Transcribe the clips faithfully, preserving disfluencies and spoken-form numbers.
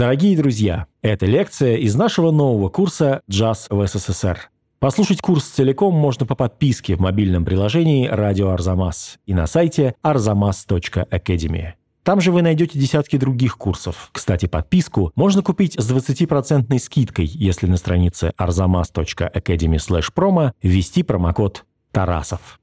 Дорогие друзья, это лекция из нашего нового курса «Джаз в СССР». Послушать курс целиком можно по подписке в мобильном приложении «Радио Арзамас» и на сайте арзамас точка академи. Там же вы найдете десятки других курсов. Кстати, подписку можно купить с двадцати процентной скидкой, если на странице арзамас точка академи слэш промо ввести промокод «Тарасов».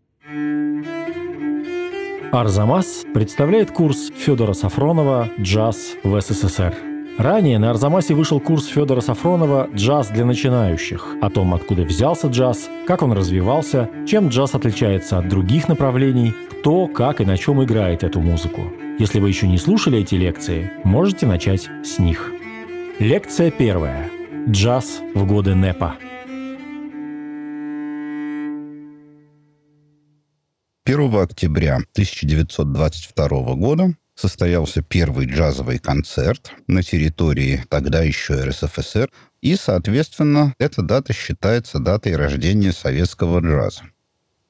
«Арзамас» представляет курс Федора Софронова «Джаз в СССР». Ранее на «Арзамасе» вышел курс Федора Софронова «Джаз для начинающих», о том, откуда взялся джаз, как он развивался, чем джаз отличается от других направлений, кто, как и на чем играет эту музыку. Если вы еще не слушали эти лекции, можете начать с них. Лекция первая. Джаз в годы НЭПа. первого октября тысяча девятьсот двадцать второго года состоялся первый джазовый концерт на территории тогда еще эр эс эф эс эр, и, соответственно, эта дата считается датой рождения советского джаза.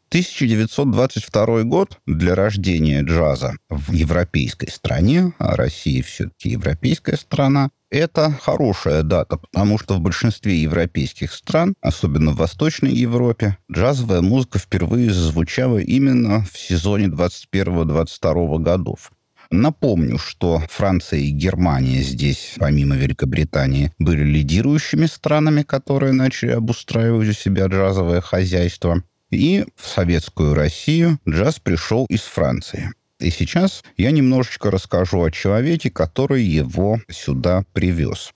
тысяча девятьсот двадцать второй год для рождения джаза в европейской стране, а Россия все-таки европейская страна, это хорошая дата, потому что в большинстве европейских стран, особенно в Восточной Европе, джазовая музыка впервые зазвучала именно в сезоне двадцать первого — двадцать второго годов. Напомню, что Франция и Германия здесь, помимо Великобритании, были лидирующими странами, которые начали обустраивать у себя джазовое хозяйство. И в советскую Россию джаз пришел из Франции. И сейчас я немножечко расскажу о человеке, который его сюда привез.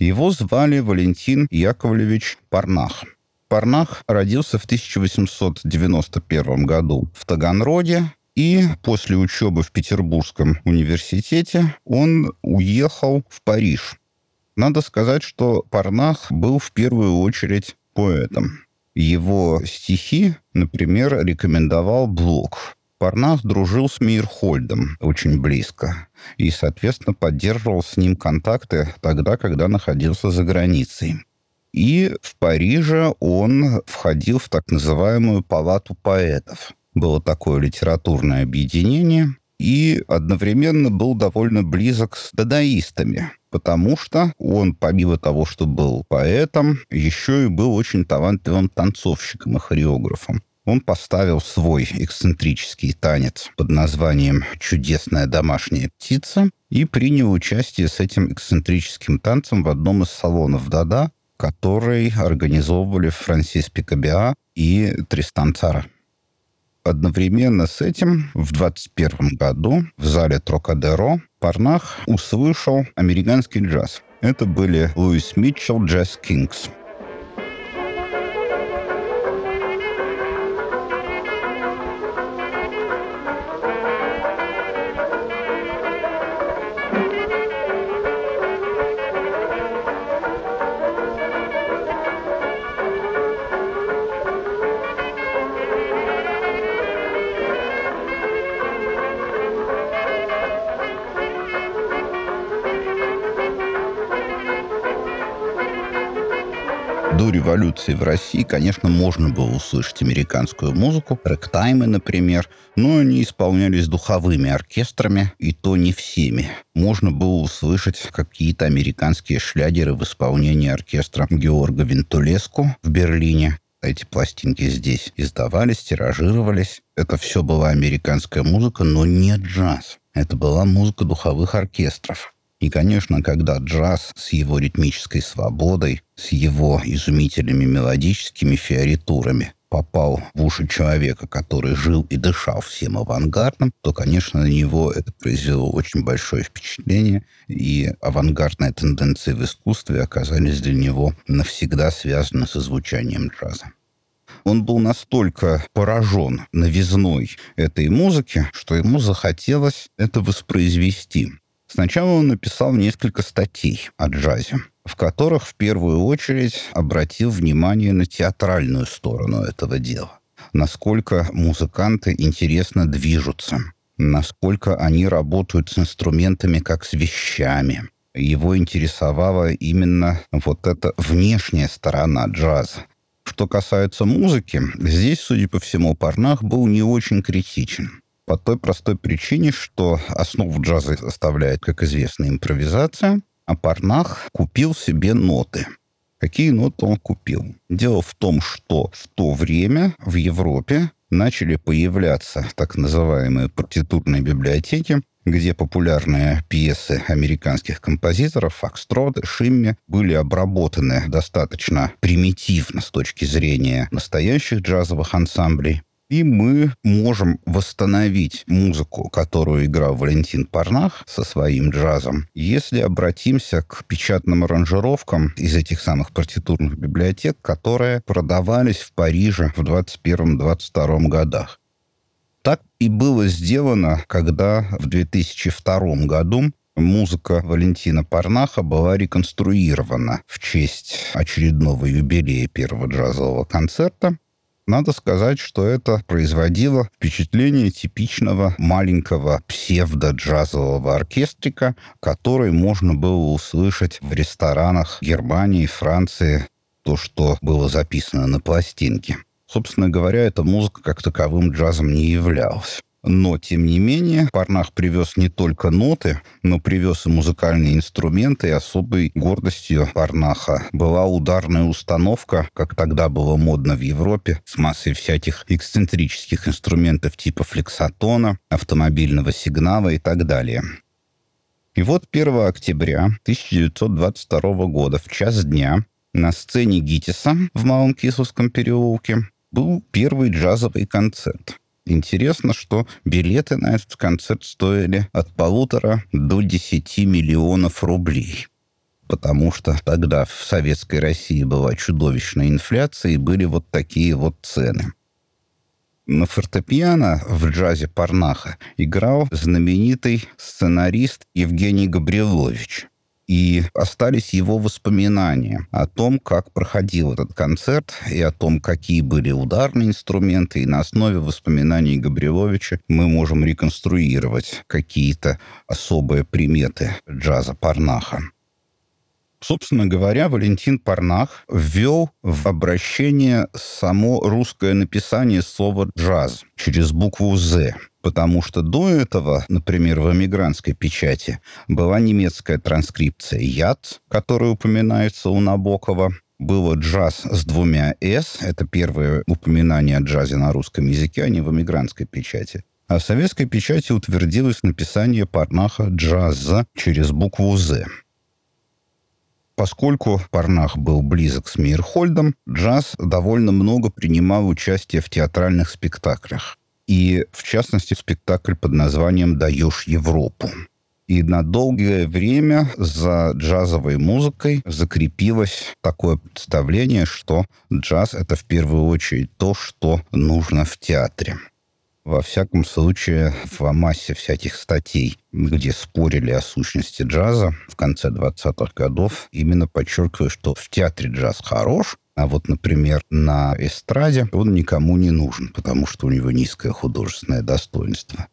Его звали Валентин Яковлевич Парнах. Парнах родился в тысяча восемьсот девяносто первом году в Таганроге, и после учебы в Петербургском университете он уехал в Париж. Надо сказать, что Парнах был в первую очередь поэтом. Его стихи, например, рекомендовал Блок. Парнах дружил с Мейерхольдом очень близко и, соответственно, поддерживал с ним контакты тогда, когда находился за границей. И в Париже он входил в так называемую палату поэтов. Было такое литературное объединение, и одновременно был довольно близок с дадаистами, потому что он, помимо того, что был поэтом, еще и был очень талантливым танцовщиком и хореографом. Он поставил свой эксцентрический танец под названием «Чудесная домашняя птица» и принял участие с этим эксцентрическим танцем в одном из салонов «Дада», который организовывали Франсис Пикабиа и Тристан Цара. Одновременно с этим в двадцать первом году в зале Трокадеро Парнах услышал американский джаз. Это были Луис Митчелл, Джаз Кингс. До революции в России, конечно, можно было услышать американскую музыку, рэгтаймы, например, но они исполнялись духовыми оркестрами, и то не всеми. Можно было услышать какие-то американские шлягеры в исполнении оркестра Георга Вентулеску в Берлине. Эти пластинки здесь издавались, тиражировались. Это все была американская музыка, но не джаз. Это была музыка духовых оркестров. И, конечно, когда джаз с его ритмической свободой, с его изумительными мелодическими фиоритурами попал в уши человека, который жил и дышал всем авангардом, то, конечно, на него это произвело очень большое впечатление, и авангардные тенденции в искусстве оказались для него навсегда связаны со звучанием джаза. Он был настолько поражен новизной этой музыки, что ему захотелось это воспроизвести. Сначала он написал несколько статей о джазе, в которых в первую очередь обратил внимание на театральную сторону этого дела. Насколько музыканты интересно движутся, насколько они работают с инструментами как с вещами. Его интересовала именно вот эта внешняя сторона джаза. Что касается музыки, здесь, судя по всему, Парнах был не очень критичен. По той простой причине, что основу джаза составляет, как известно, импровизация, А Парнах купил себе ноты. Какие ноты он купил? Дело в том, что в то время в Европе начали появляться так называемые партитурные библиотеки, где популярные пьесы американских композиторов Фокстроты, Шимми были обработаны достаточно примитивно с точки зрения настоящих джазовых ансамблей. И мы можем восстановить музыку, которую играл Валентин Парнах со своим джазом, если обратимся к печатным аранжировкам из этих самых партитурных библиотек, которые продавались в Париже в двадцать первом — двадцать втором годах. Так и было сделано, когда в две тысячи втором году музыка Валентина Парнаха была реконструирована в честь очередного юбилея первого джазового концерта. Надо сказать, что это производило впечатление типичного маленького псевдо-джазового оркестрика, который можно было услышать в ресторанах Германии, Франции, то, что было записано на пластинке. Собственно говоря, эта музыка как таковым джазом не являлась. Но, тем не менее, Парнах привез не только ноты, но привез и музыкальные инструменты, и особой гордостью Парнаха была ударная установка, как тогда было модно в Европе, с массой всяких эксцентрических инструментов типа флексотона, автомобильного сигнала и так далее. И вот первого октября тысяча девятьсот двадцать второго года в час дня на сцене Гитиса в Малом Кисловском переулке был первый джазовый концерт. Интересно, что билеты на этот концерт стоили от полутора до десяти миллионов рублей, потому что тогда в Советской России была чудовищная инфляция, и были вот такие вот цены. На фортепиано в джазе Парнаха играл знаменитый сценарист Евгений Габрилович. И остались его воспоминания о том, как проходил этот концерт, и о том, какие были ударные инструменты. И на основе воспоминаний Габриловича мы можем реконструировать какие-то особые приметы джаза Парнаха. Собственно говоря, Валентин Парнах ввел в обращение само русское написание слова «джаз» через букву «З». Потому что до этого, например, в эмигрантской печати была немецкая транскрипция «яд», которая упоминается у Набокова. Было «джаз» с двумя «с». Это первое упоминание о джазе на русском языке, а не в эмигрантской печати. А в советской печати утвердилось написание Парнаха «джаза» через букву «з». Поскольку Парнах был близок с Мейерхольдом, джаз довольно много принимал участие в театральных спектаклях. И, в частности, спектакль под названием «Даешь Европу». И на долгое время за джазовой музыкой закрепилось такое представление, что джаз — это в первую очередь то, что нужно в театре. Во всяком случае, в массе всяких статей, где спорили о сущности джаза в конце двадцатых годов, именно подчеркиваю, что в театре джаз хорош, а вот, например, на эстраде он никому не нужен, потому что у него низкое художественное достоинство.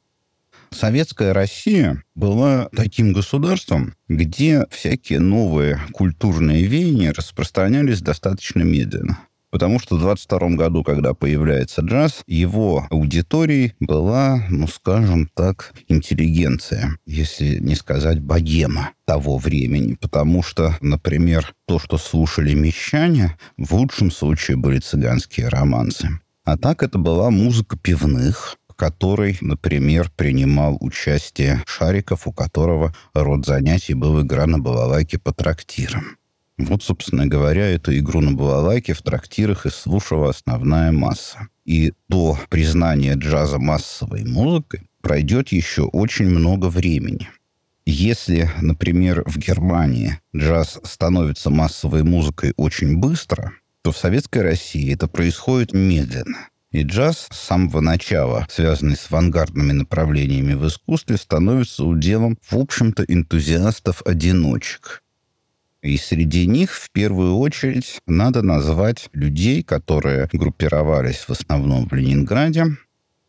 Советская Россия была таким государством, где всякие новые культурные веяния распространялись достаточно медленно. Потому что в двадцать втором году, когда появляется джаз, его аудиторией была, ну, скажем так, интеллигенция, если не сказать богема того времени. Потому что, например, то, что слушали мещане, в лучшем случае были цыганские романсы. А так это была музыка пивных, в которой, например, принимал участие Шариков, у которого род занятий был игра на балалайке по трактирам. Вот, собственно говоря, эту игру на балалайке в трактирах и слушала основная масса. И до признания джаза массовой музыкой пройдет еще очень много времени. Если, например, в Германии джаз становится массовой музыкой очень быстро, то в Советской России это происходит медленно. И джаз с самого начала, связанный с авангардными направлениями в искусстве, становится уделом, в общем-то, энтузиастов-одиночек. И среди них, в первую очередь, надо назвать людей, которые группировались в основном в Ленинграде,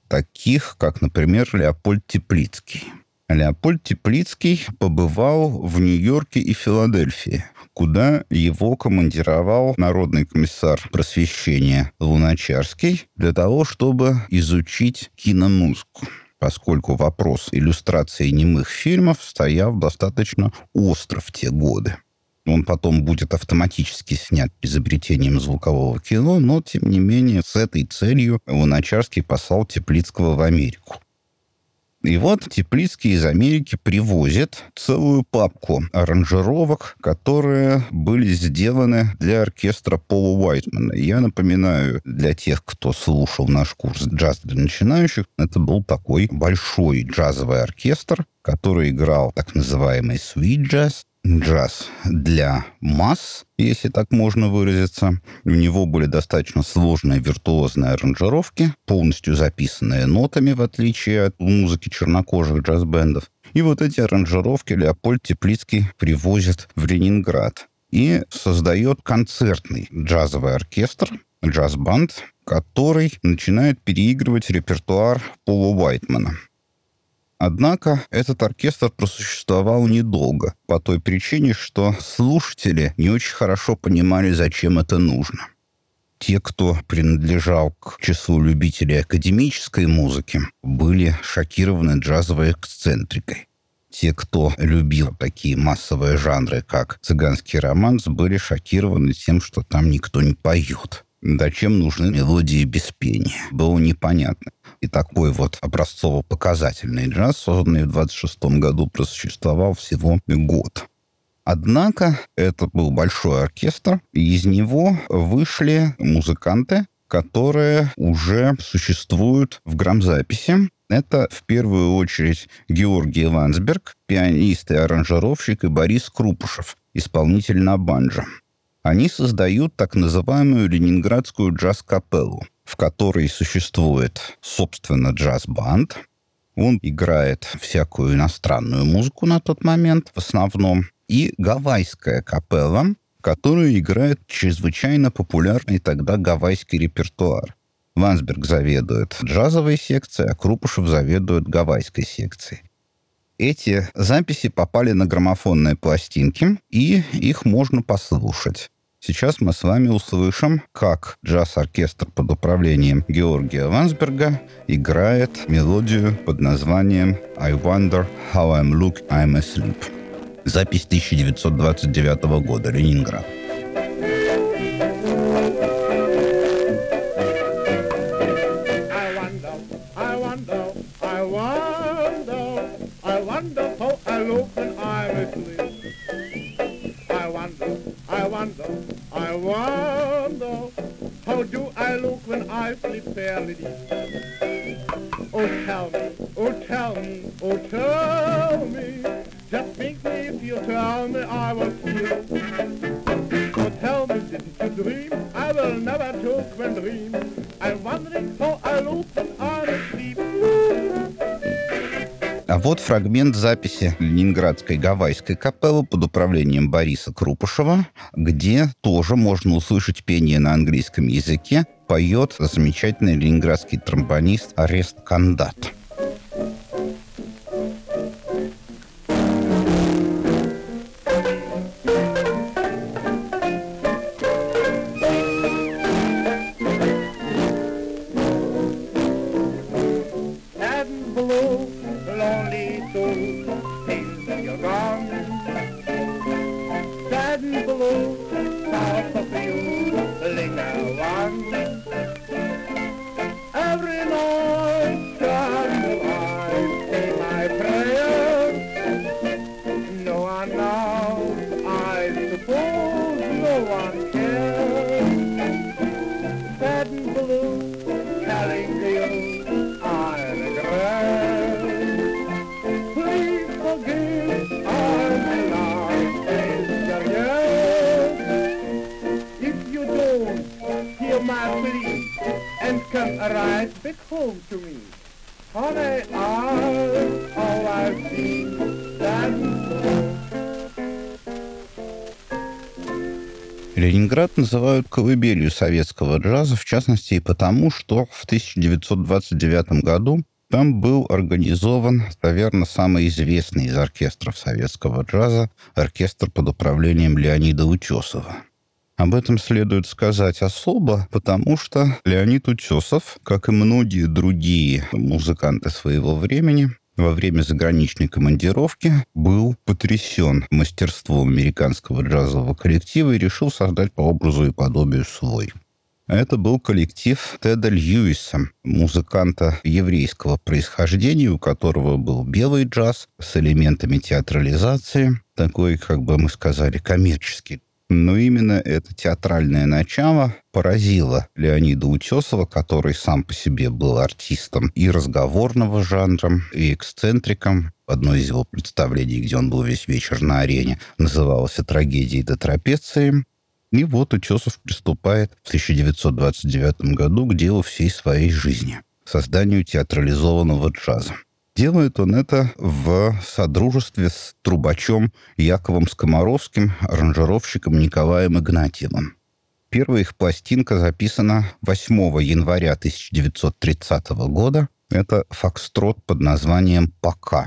таких, как, например, Леопольд Теплицкий. Леопольд Теплицкий побывал в Нью-Йорке и Филадельфии, куда его командировал народный комиссар просвещения Луначарский для того, чтобы изучить киномузыку. поскольку вопрос иллюстрации немых фильмов стоял достаточно остро в те годы. Он потом будет автоматически снят изобретением звукового кино, но, тем не менее, с этой целью Луначарский послал Теплицкого в Америку. И вот Теплицкий из Америки привозит целую папку аранжировок, которые были сделаны для оркестра Пола Уайтмана. Я напоминаю, для тех, кто слушал наш курс «Джаз для начинающих», это был такой большой джазовый оркестр, который играл так называемый «свит-джаз», джаз для масс, если так можно выразиться. У него были достаточно сложные виртуозные аранжировки, полностью записанные нотами, в отличие от музыки чернокожих джаз-бендов. И вот эти аранжировки Леопольд Теплицкий привозит в Ленинград и создает концертный джазовый оркестр, джаз-банд, который начинает переигрывать репертуар Пола Уайтмана. Однако этот оркестр просуществовал недолго, по той причине, что слушатели не очень хорошо понимали, зачем это нужно. Те, кто принадлежал к числу любителей академической музыки, были шокированы джазовой эксцентрикой. Те, кто любил такие массовые жанры, как цыганский романс, были шокированы тем, что там никто не поет. Зачем нужны мелодии без пения? Было непонятно. И такой вот образцово-показательный джаз, созданный в двадцать шестом году, просуществовал всего год. Однако это был большой оркестр, и из него вышли музыканты, которые уже существуют в грамзаписи. Это в первую очередь Георгий Ванцберг, пианист и аранжировщик, и Борис Крупышев, исполнитель на банджо. Они создают так называемую ленинградскую джаз-капеллу, в которой существует, собственно, джаз-банд. Он играет всякую иностранную музыку на тот момент в основном. И гавайская капелла, которая играет чрезвычайно популярный тогда гавайский репертуар. Вансберг заведует джазовой секцией, а Крупышев заведует гавайской секцией. Эти записи попали на граммофонные пластинки, и их можно послушать. Сейчас мы с вами услышим, как джаз-оркестр под управлением Георгия Ванцберга играет мелодию под названием «I wonder how I'm look, I'm asleep». Запись тысяча девятьсот двадцать девятого года, Ленинград. I wonder, how do I look when I sleep, fair lady? Oh, tell me, oh, tell me, oh, tell me, just make me feel, tell me I was here. Oh, tell me, didn't you dream? I will never talk when dream. I'm wondering how I look when I'm asleep. А вот фрагмент записи ленинградской гавайской капеллы под управлением Бориса Крупышева, где тоже можно услышать пение на английском языке, поет замечательный ленинградский тромбонист Орест Кандат. Ленинград называют колыбелью советского джаза, в частности и потому, что в тысяча девятьсот двадцать девятом году там был организован, наверное, самый известный из оркестров советского джаза, оркестр под управлением Леонида Утесова. Об этом следует сказать особо, потому что Леонид Утесов, как и многие другие музыканты своего времени, во время заграничной командировки был потрясен мастерством американского джазового коллектива и решил создать по образу и подобию свой. Это был коллектив Теда Льюиса, музыканта еврейского происхождения, у которого был белый джаз с элементами театрализации, такой, как бы мы сказали, коммерческий. Но именно это театральное начало поразило Леонида Утесова, который сам по себе был артистом и разговорного жанра, и эксцентриком. Одно из его представлений, где он был весь вечер на арене, называлось «Трагедией до трапеции». И вот Утесов приступает в тысяча девятьсот двадцать девятом году к делу всей своей жизни – созданию театрализованного джаза. Делает он это в содружестве с трубачом Яковом Скоморовским, аранжировщиком Николаем Игнатьевым. Первая их пластинка записана восьмого января тысяча девятьсот тридцатого года. Это фокстрот под названием «Пока».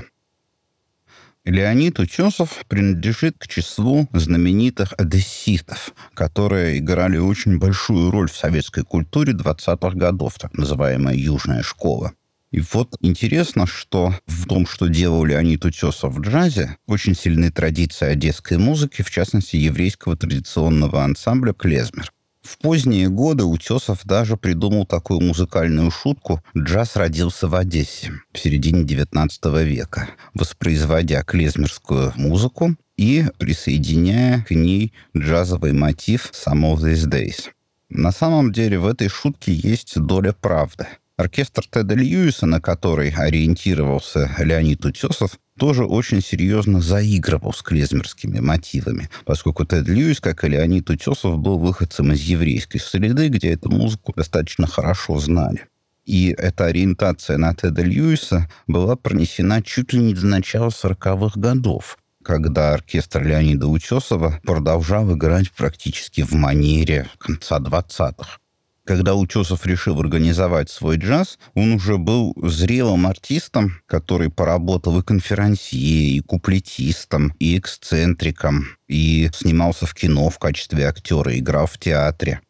Леонид Утесов принадлежит к числу знаменитых одесситов, которые играли очень большую роль в советской культуре двадцатых годов, так называемая «Южная школа». И вот интересно, что в том, что делал Леонид Утесов в джазе, очень сильны традиции одесской музыки, в частности, еврейского традиционного ансамбля «Клезмер». В поздние годы Утесов даже придумал такую музыкальную шутку «Джаз родился в Одессе» в середине девятнадцатого века, воспроизводя клезмерскую музыку и присоединяя к ней джазовый мотив «Some of these days». На самом деле в этой шутке есть доля правды. Оркестр Теда Льюиса, на который ориентировался Леонид Утесов, тоже очень серьезно заигрывал с клезмерскими мотивами, поскольку Тед Льюис, как и Леонид Утесов, был выходцем из еврейской среды, где эту музыку достаточно хорошо знали. И эта ориентация на Теда Льюиса была пронесена чуть ли не до начала сороковых годов, когда оркестр Леонида Утесова продолжал играть практически в манере конца двадцатых. Когда Утесов решил организовать свой джаз, он уже был зрелым артистом, который поработал и конферансье, и куплетистом, и эксцентриком, и снимался в кино в качестве актера, играл в театре.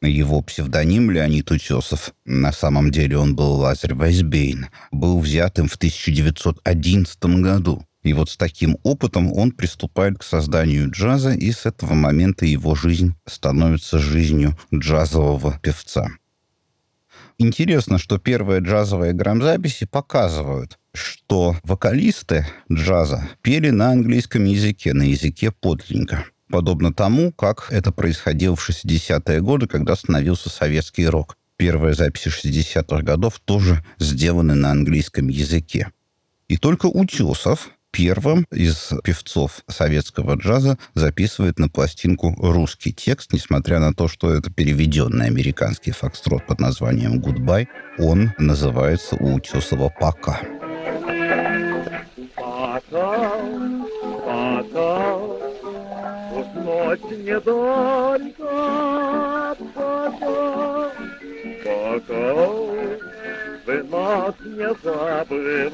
Его псевдоним Леонид Утесов, на самом деле он был Лазарь Вайсбейн, был взят им в тысяча девятьсот одиннадцатом году. И вот с таким опытом он приступает к созданию джаза, и с этого момента его жизнь становится жизнью джазового певца. Интересно, что первые джазовые грамзаписи показывают, что вокалисты джаза пели на английском языке, на языке подлинника. Подобно тому, как это происходило в шестидесятые годы, когда становился советский рок. Первые записи шестидесятых годов тоже сделаны на английском языке. И только Утесов первым из певцов советского джаза записывает на пластинку русский текст, несмотря на то, что это переведенный американский фокстрот под названием «Goodbye», он называется у Утесова «Пока». Пока, пока, уснуть не только, пока, пока, вы нас не забывайте.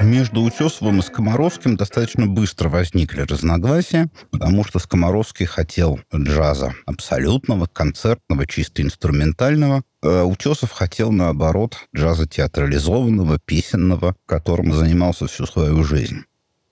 Между Утесовым и Скоморовским достаточно быстро возникли разногласия, потому что Скоморовский хотел джаза абсолютного, концертного, чисто инструментального, Утесов хотел, наоборот, джаза театрализованного, песенного, которым занимался всю свою жизнь.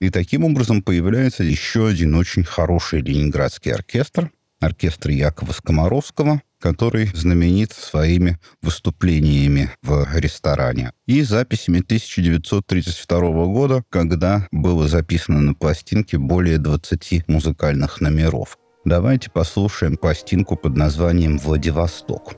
И таким образом появляется еще один очень хороший ленинградский оркестр, оркестр Якова Скоморовского, который знаменит своими выступлениями в ресторане и записями тысяча девятьсот тридцать второго года, когда было записано на пластинке более двадцати музыкальных номеров. Давайте послушаем пластинку под названием «Владивосток».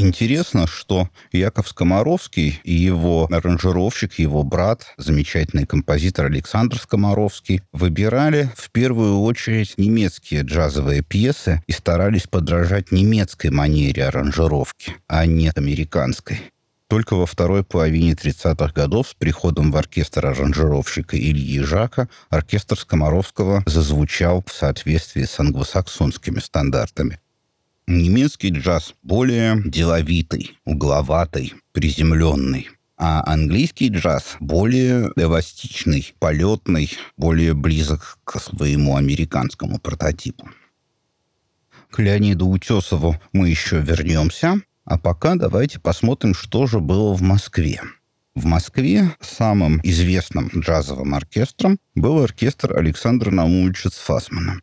Интересно, что Яков Скоморовский и его аранжировщик, его брат, замечательный композитор Александр Скоморовский, выбирали в первую очередь немецкие джазовые пьесы и старались подражать немецкой манере аранжировки, а не американской. Только во второй половине тридцатых годов с приходом в оркестр аранжировщика Ильи Жака оркестр Скоморовского зазвучал в соответствии с англосаксонскими стандартами. Немецкий джаз более деловитый, угловатый, приземленный, а английский джаз более эластичный, полетный, более близок к своему американскому прототипу. К Леониду Утесову мы еще вернемся. А пока давайте посмотрим, что же было в Москве. В Москве самым известным джазовым оркестром был оркестр Александра Наумовича Цфасмана.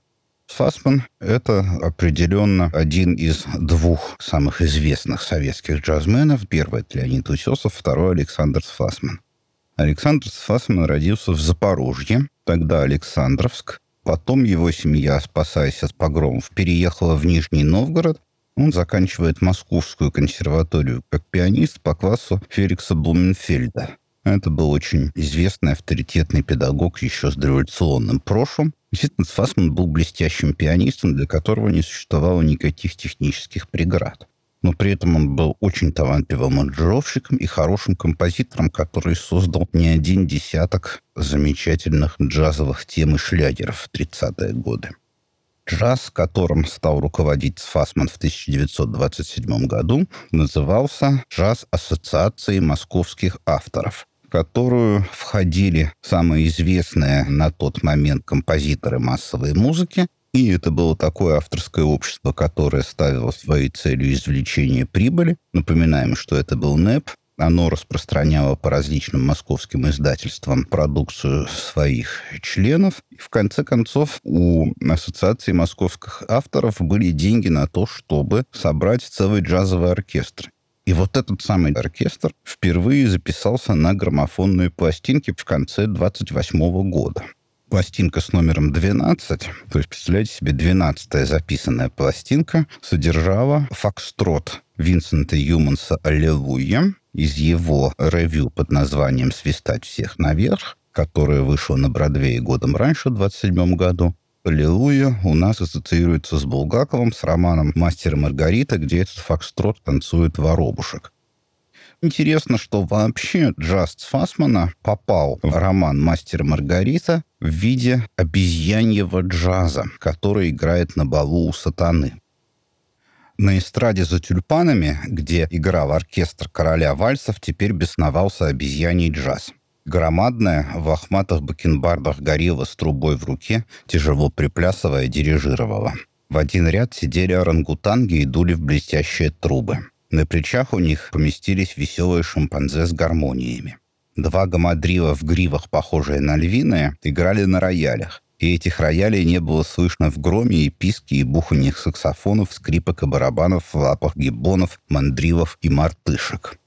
Цфасман – это определенно один из двух самых известных советских джазменов. Первый – это Леонид Утесов, второй – Александр Цфасман. Александр Цфасман родился в Запорожье, тогда Александровск. Потом его семья, спасаясь от погромов, переехала в Нижний Новгород. Он заканчивает Московскую консерваторию как пианист по классу Феликса Блуменфельда. Это был очень известный авторитетный педагог еще с дореволюционным прошлым. Действительно, Цфасман был блестящим пианистом, для которого не существовало никаких технических преград. Но при этом он был очень талантливым аранжировщиком и хорошим композитором, который создал не один десяток замечательных джазовых тем и шлягеров в тридцатые годы. Джаз, которым стал руководить Цфасман в тысяча девятьсот двадцать седьмом году, назывался «Джаз Ассоциации московских авторов», в которую входили самые известные на тот момент композиторы массовой музыки. И это было такое авторское общество, которое ставило своей целью извлечение прибыли. Напоминаем, что это был НЭП. Оно распространяло по различным московским издательствам продукцию своих членов. И в конце концов, у Ассоциации московских авторов были деньги на то, чтобы собрать целый джазовый оркестр. И вот этот самый оркестр впервые записался на граммофонные пластинки в конце двадцать восьмого года. Пластинка с номером двенадцать, то есть, представляете себе, двенадцатая записанная пластинка, содержала фокстрот Винсента Юманса «Аллилуйя» из его ревью под названием «Свистать всех наверх», которое вышло на Бродвее годом раньше, в двадцать седьмом году. «Аллилуйя» у нас ассоциируется с Булгаковым, с романом «Мастер и Маргарита», где этот фокстрот танцует воробушек. Интересно, что вообще джаз Цфасмана попал в роман «Мастер и Маргарита» в виде обезьяньего джаза, который играет на балу у сатаны. На эстраде за тюльпанами, где играл оркестр короля вальсов, теперь бесновался обезьяний джаз. Громадная, в лохматых бакенбардах горилла с трубой в руке, тяжело приплясывая, дирижировала. В один ряд сидели орангутанги и дули в блестящие трубы. На плечах у них поместились веселые шимпанзе с гармониями. Два гамадрила в гривах, похожие на львиные, играли на роялях. И этих роялей не было слышно в громе и писке, и буханьях саксофонов, скрипок и барабанов в лапах гиббонов, мандрилов и мартышек.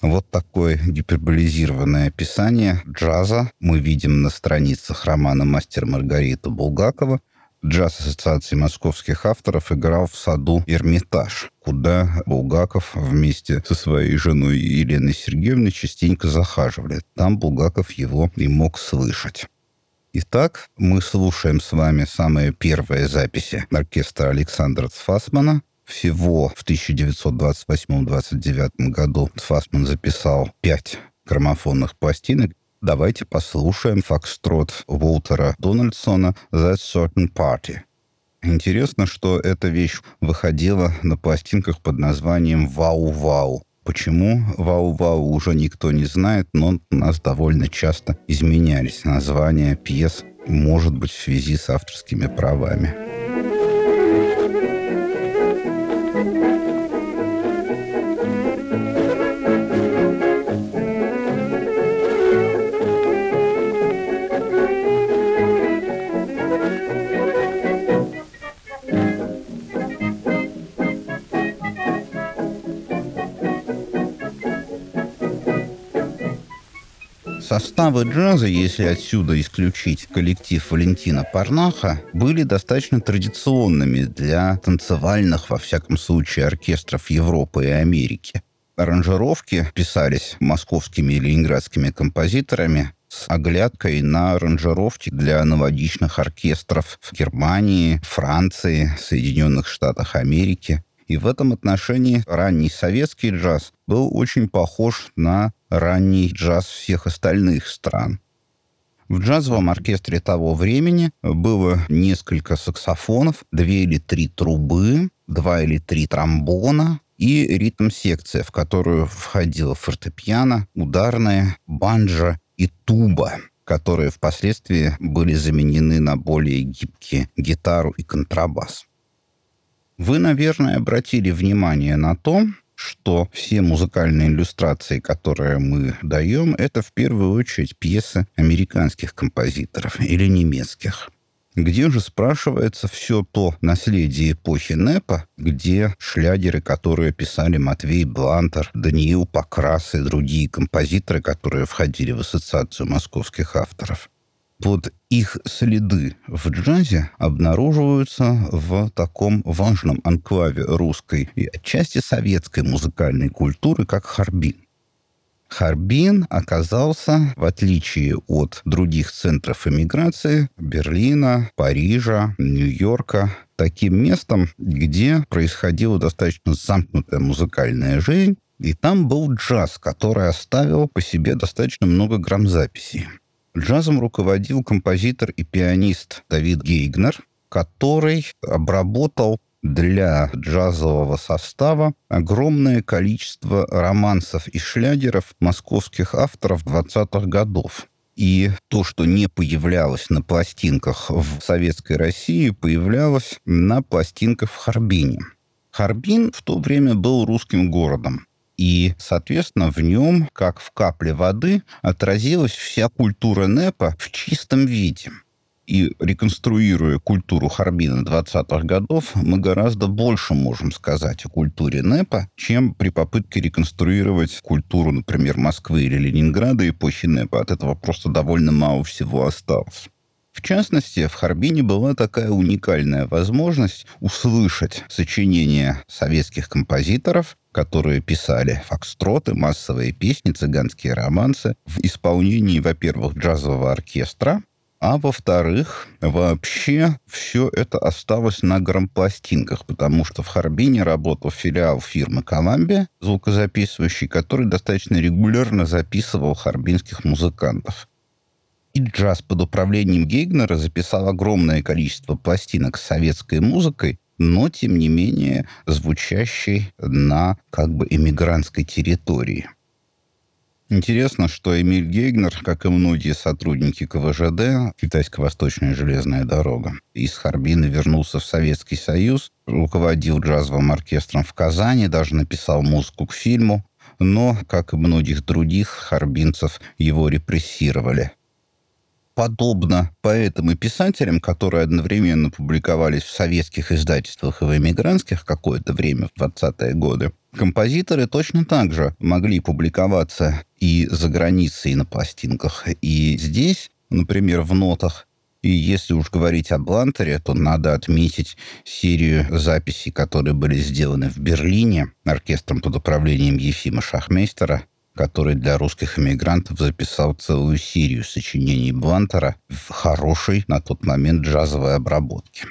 Вот такое гиперболизированное описание джаза мы видим на страницах романа «Мастер и Маргарита» Булгакова. Джаз Ассоциации московских авторов играл в саду «Эрмитаж», куда Булгаков вместе со своей женой Еленой Сергеевной частенько захаживали. Там Булгаков его и мог слышать. Итак, мы слушаем с вами самые первые записи оркестра Александра Цфасмана. Всего в тысяча девятьсот двадцать восьмом — двадцать девятом году Цфасман записал пять граммофонных пластинок. Давайте послушаем фокстрот Уолтера Дональдсона «That Certain Party». Интересно, что эта вещь выходила на пластинках под названием «Вау-вау». Почему «Вау-вау» уже никто не знает, но у нас довольно часто изменялись названия пьес, может быть, в связи с авторскими правами. Составы джаза, если отсюда исключить коллектив Валентина Парнаха, были достаточно традиционными для танцевальных, во всяком случае, оркестров Европы и Америки. Аранжировки писались московскими и ленинградскими композиторами с оглядкой на аранжировки для мелодичных оркестров в Германии, Франции, Соединенных Штатах Америки. И в этом отношении ранний советский джаз был очень похож на ранний джаз всех остальных стран. В джазовом оркестре того времени было несколько саксофонов, две или три трубы, два или три тромбона и ритм-секция, в которую входило фортепиано, ударное, банджо и туба, которые впоследствии были заменены на более гибкие гитару и контрабас. Вы, наверное, обратили внимание на то, что все музыкальные иллюстрации, которые мы даем, это в первую очередь пьесы американских композиторов или немецких. Где же, спрашивается, все то наследие эпохи НЭПа, где шлягеры, которые писали Матвей Блантер, Даниил Покрас и другие композиторы, которые входили в ассоциацию московских авторов? Под их следы в джазе обнаруживаются в таком важном анклаве русской и отчасти советской музыкальной культуры, как Харбин. Харбин оказался, в отличие от других центров эмиграции, Берлина, Парижа, Нью-Йорка, таким местом, где происходила достаточно замкнутая музыкальная жизнь, и там был джаз, который оставил по себе достаточно много грамзаписей. Джазом руководил композитор и пианист Давид Гейгнер, который обработал для джазового состава огромное количество романсов и шлягеров московских авторов двадцатых годов. И то, что не появлялось на пластинках в Советской России, появлялось на пластинках в Харбине. Харбин в то время был русским городом. И, соответственно, в нем, как в капле воды, отразилась вся культура НЭПа в чистом виде. И реконструируя культуру Харбина двадцатых годов, мы гораздо больше можем сказать о культуре НЭПа, чем при попытке реконструировать культуру, например, Москвы или Ленинграда эпохи НЭПа. От этого просто довольно мало всего осталось. В частности, в Харбине была такая уникальная возможность услышать сочинения советских композиторов, которые писали фокстроты, массовые песни, цыганские романсы в исполнении, во-первых, джазового оркестра, а во-вторых, вообще все это осталось на грампластинках, потому что в Харбине работал филиал фирмы «Коламбия», звукозаписывающий, который достаточно регулярно записывал харбинских музыкантов. И джаз под управлением Гейгнера записал огромное количество пластинок с советской музыкой, но, тем не менее, звучащей на как бы эмигрантской территории. Интересно, что Эмиль Гейгнер, как и многие сотрудники ка вэ жэ дэ, Китайско-Восточная железная дорога, из Харбина вернулся в Советский Союз, руководил джазовым оркестром в Казани, даже написал музыку к фильму, но, как и многих других харбинцев, его репрессировали. Подобно поэтам и писателям, которые одновременно публиковались в советских издательствах и в эмигрантских какое-то время, в двадцатые годы, композиторы точно так же могли публиковаться и за границей, и на пластинках, и здесь, например, в нотах. И если уж говорить о Блантере, то надо отметить серию записей, которые были сделаны в Берлине оркестром под управлением Ефима Шахмейстера, который для русских эмигрантов записал целую серию сочинений Блантера в хорошей на тот момент джазовой обработке.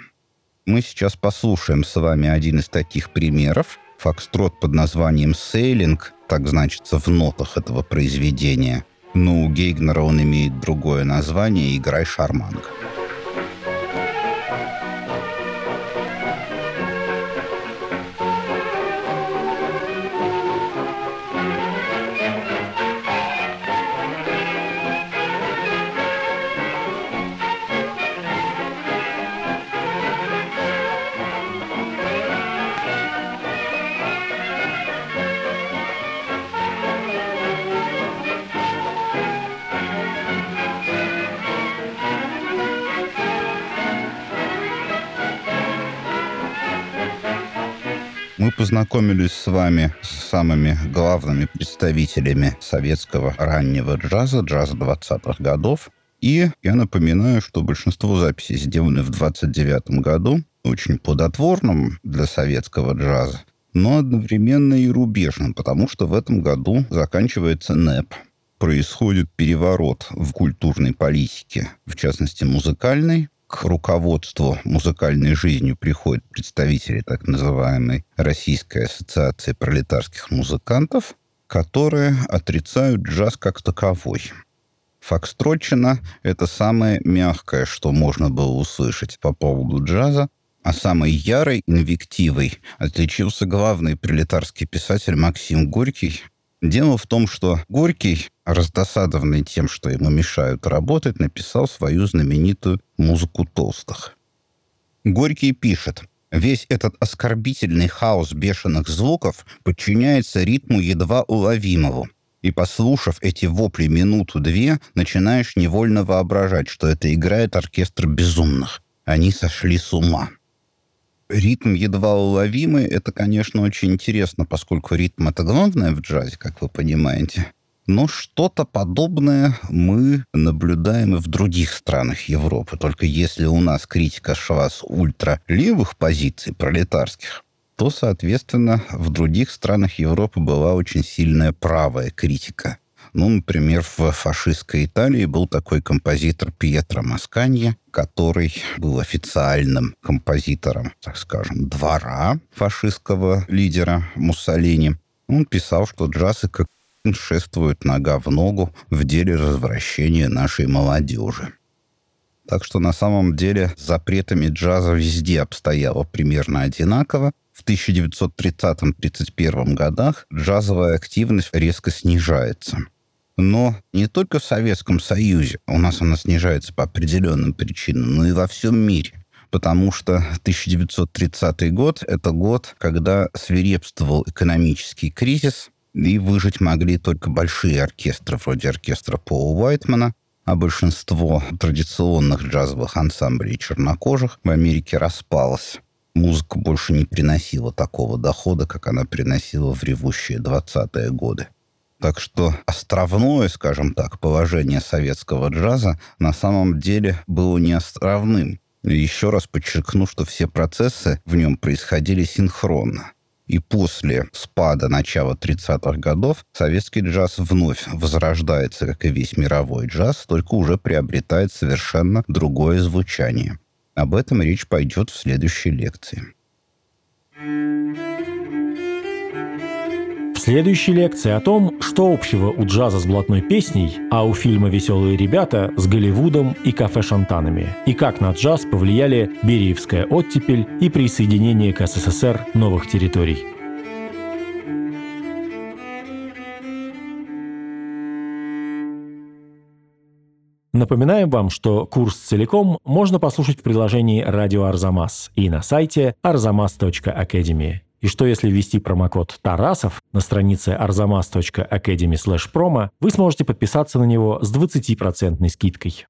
Мы сейчас послушаем с вами один из таких примеров. Фокстрот под названием «Сейлинг», так значится в нотах этого произведения. Но у Гейгнера он имеет другое название «Играй, шарманка». познакомились с вами с самыми главными представителями советского раннего джаза, джаза двадцатых годов. И я напоминаю, что большинство записей сделаны в двадцать девятом году, очень плодотворным для советского джаза, но одновременно и рубежным, потому что в этом году заканчивается НЭП. Происходит переворот в культурной политике, в частности музыкальной. К руководству музыкальной жизнью приходят представители так называемой Российской ассоциации пролетарских музыкантов, которые отрицают джаз как таковой. Фокстротчина — это самое мягкое, что можно было услышать по поводу джаза, а самой ярой инвективой отличился главный пролетарский писатель Максим Горький. Дело в том, что Горький, раздосадованный тем, что ему мешают работать, написал свою знаменитую «Музыку толстых». Горький пишет: «Весь этот оскорбительный хаос бешеных звуков подчиняется ритму едва уловимому. И, послушав эти вопли минуту-две, начинаешь невольно воображать, что это играет оркестр безумных. Они сошли с ума». Ритм едва уловимый — это, конечно, очень интересно, поскольку ритм — это главное в джазе, как вы понимаете. Но что-то подобное мы наблюдаем и в других странах Европы. Только если у нас критика шла с ультралевых позиций пролетарских, то, соответственно, в других странах Европы была очень сильная правая критика. Ну, например, в фашистской Италии был такой композитор Пьетро Масканье, который был официальным композитором, так скажем, двора фашистского лидера Муссолини. Он писал, что джаз и как шествуют нога в ногу в деле развращения нашей молодежи. Так что на самом деле с запретами джаза везде обстояло примерно одинаково. В тысяча девятьсот тридцатом — тридцать первом годах джазовая активность резко снижается. Но не только в Советском Союзе у нас она снижается по определенным причинам, но и во всем мире. Потому что тысяча девятьсот тридцатый год – это год, когда свирепствовал экономический кризис, и выжить могли только большие оркестры, вроде оркестра Пола Уайтмана, а большинство традиционных джазовых ансамблей чернокожих в Америке распалось. Музыка больше не приносила такого дохода, как она приносила в ревущие двадцатые годы. Так что островное, скажем так, положение советского джаза на самом деле было не островным. Еще раз подчеркну, что все процессы в нем происходили синхронно. И после спада начала тридцатых годов советский джаз вновь возрождается, как и весь мировой джаз, только уже приобретает совершенно другое звучание. Об этом речь пойдет в следующей лекции. В следующей лекции о том, что общего у джаза с блатной песней, а у фильма «Веселые ребята» с Голливудом и кафе-шантанами, и как на джаз повлияли Бериевская оттепель и присоединение к СССР новых территорий. Напоминаем вам, что курс целиком можно послушать в приложении «Радио Арзамас» и на сайте арзамас точка академи. И что если ввести промокод «Тарасов» на странице арзамас точка академи слэш промо, вы сможете подписаться на него с двадцатипроцентной скидкой.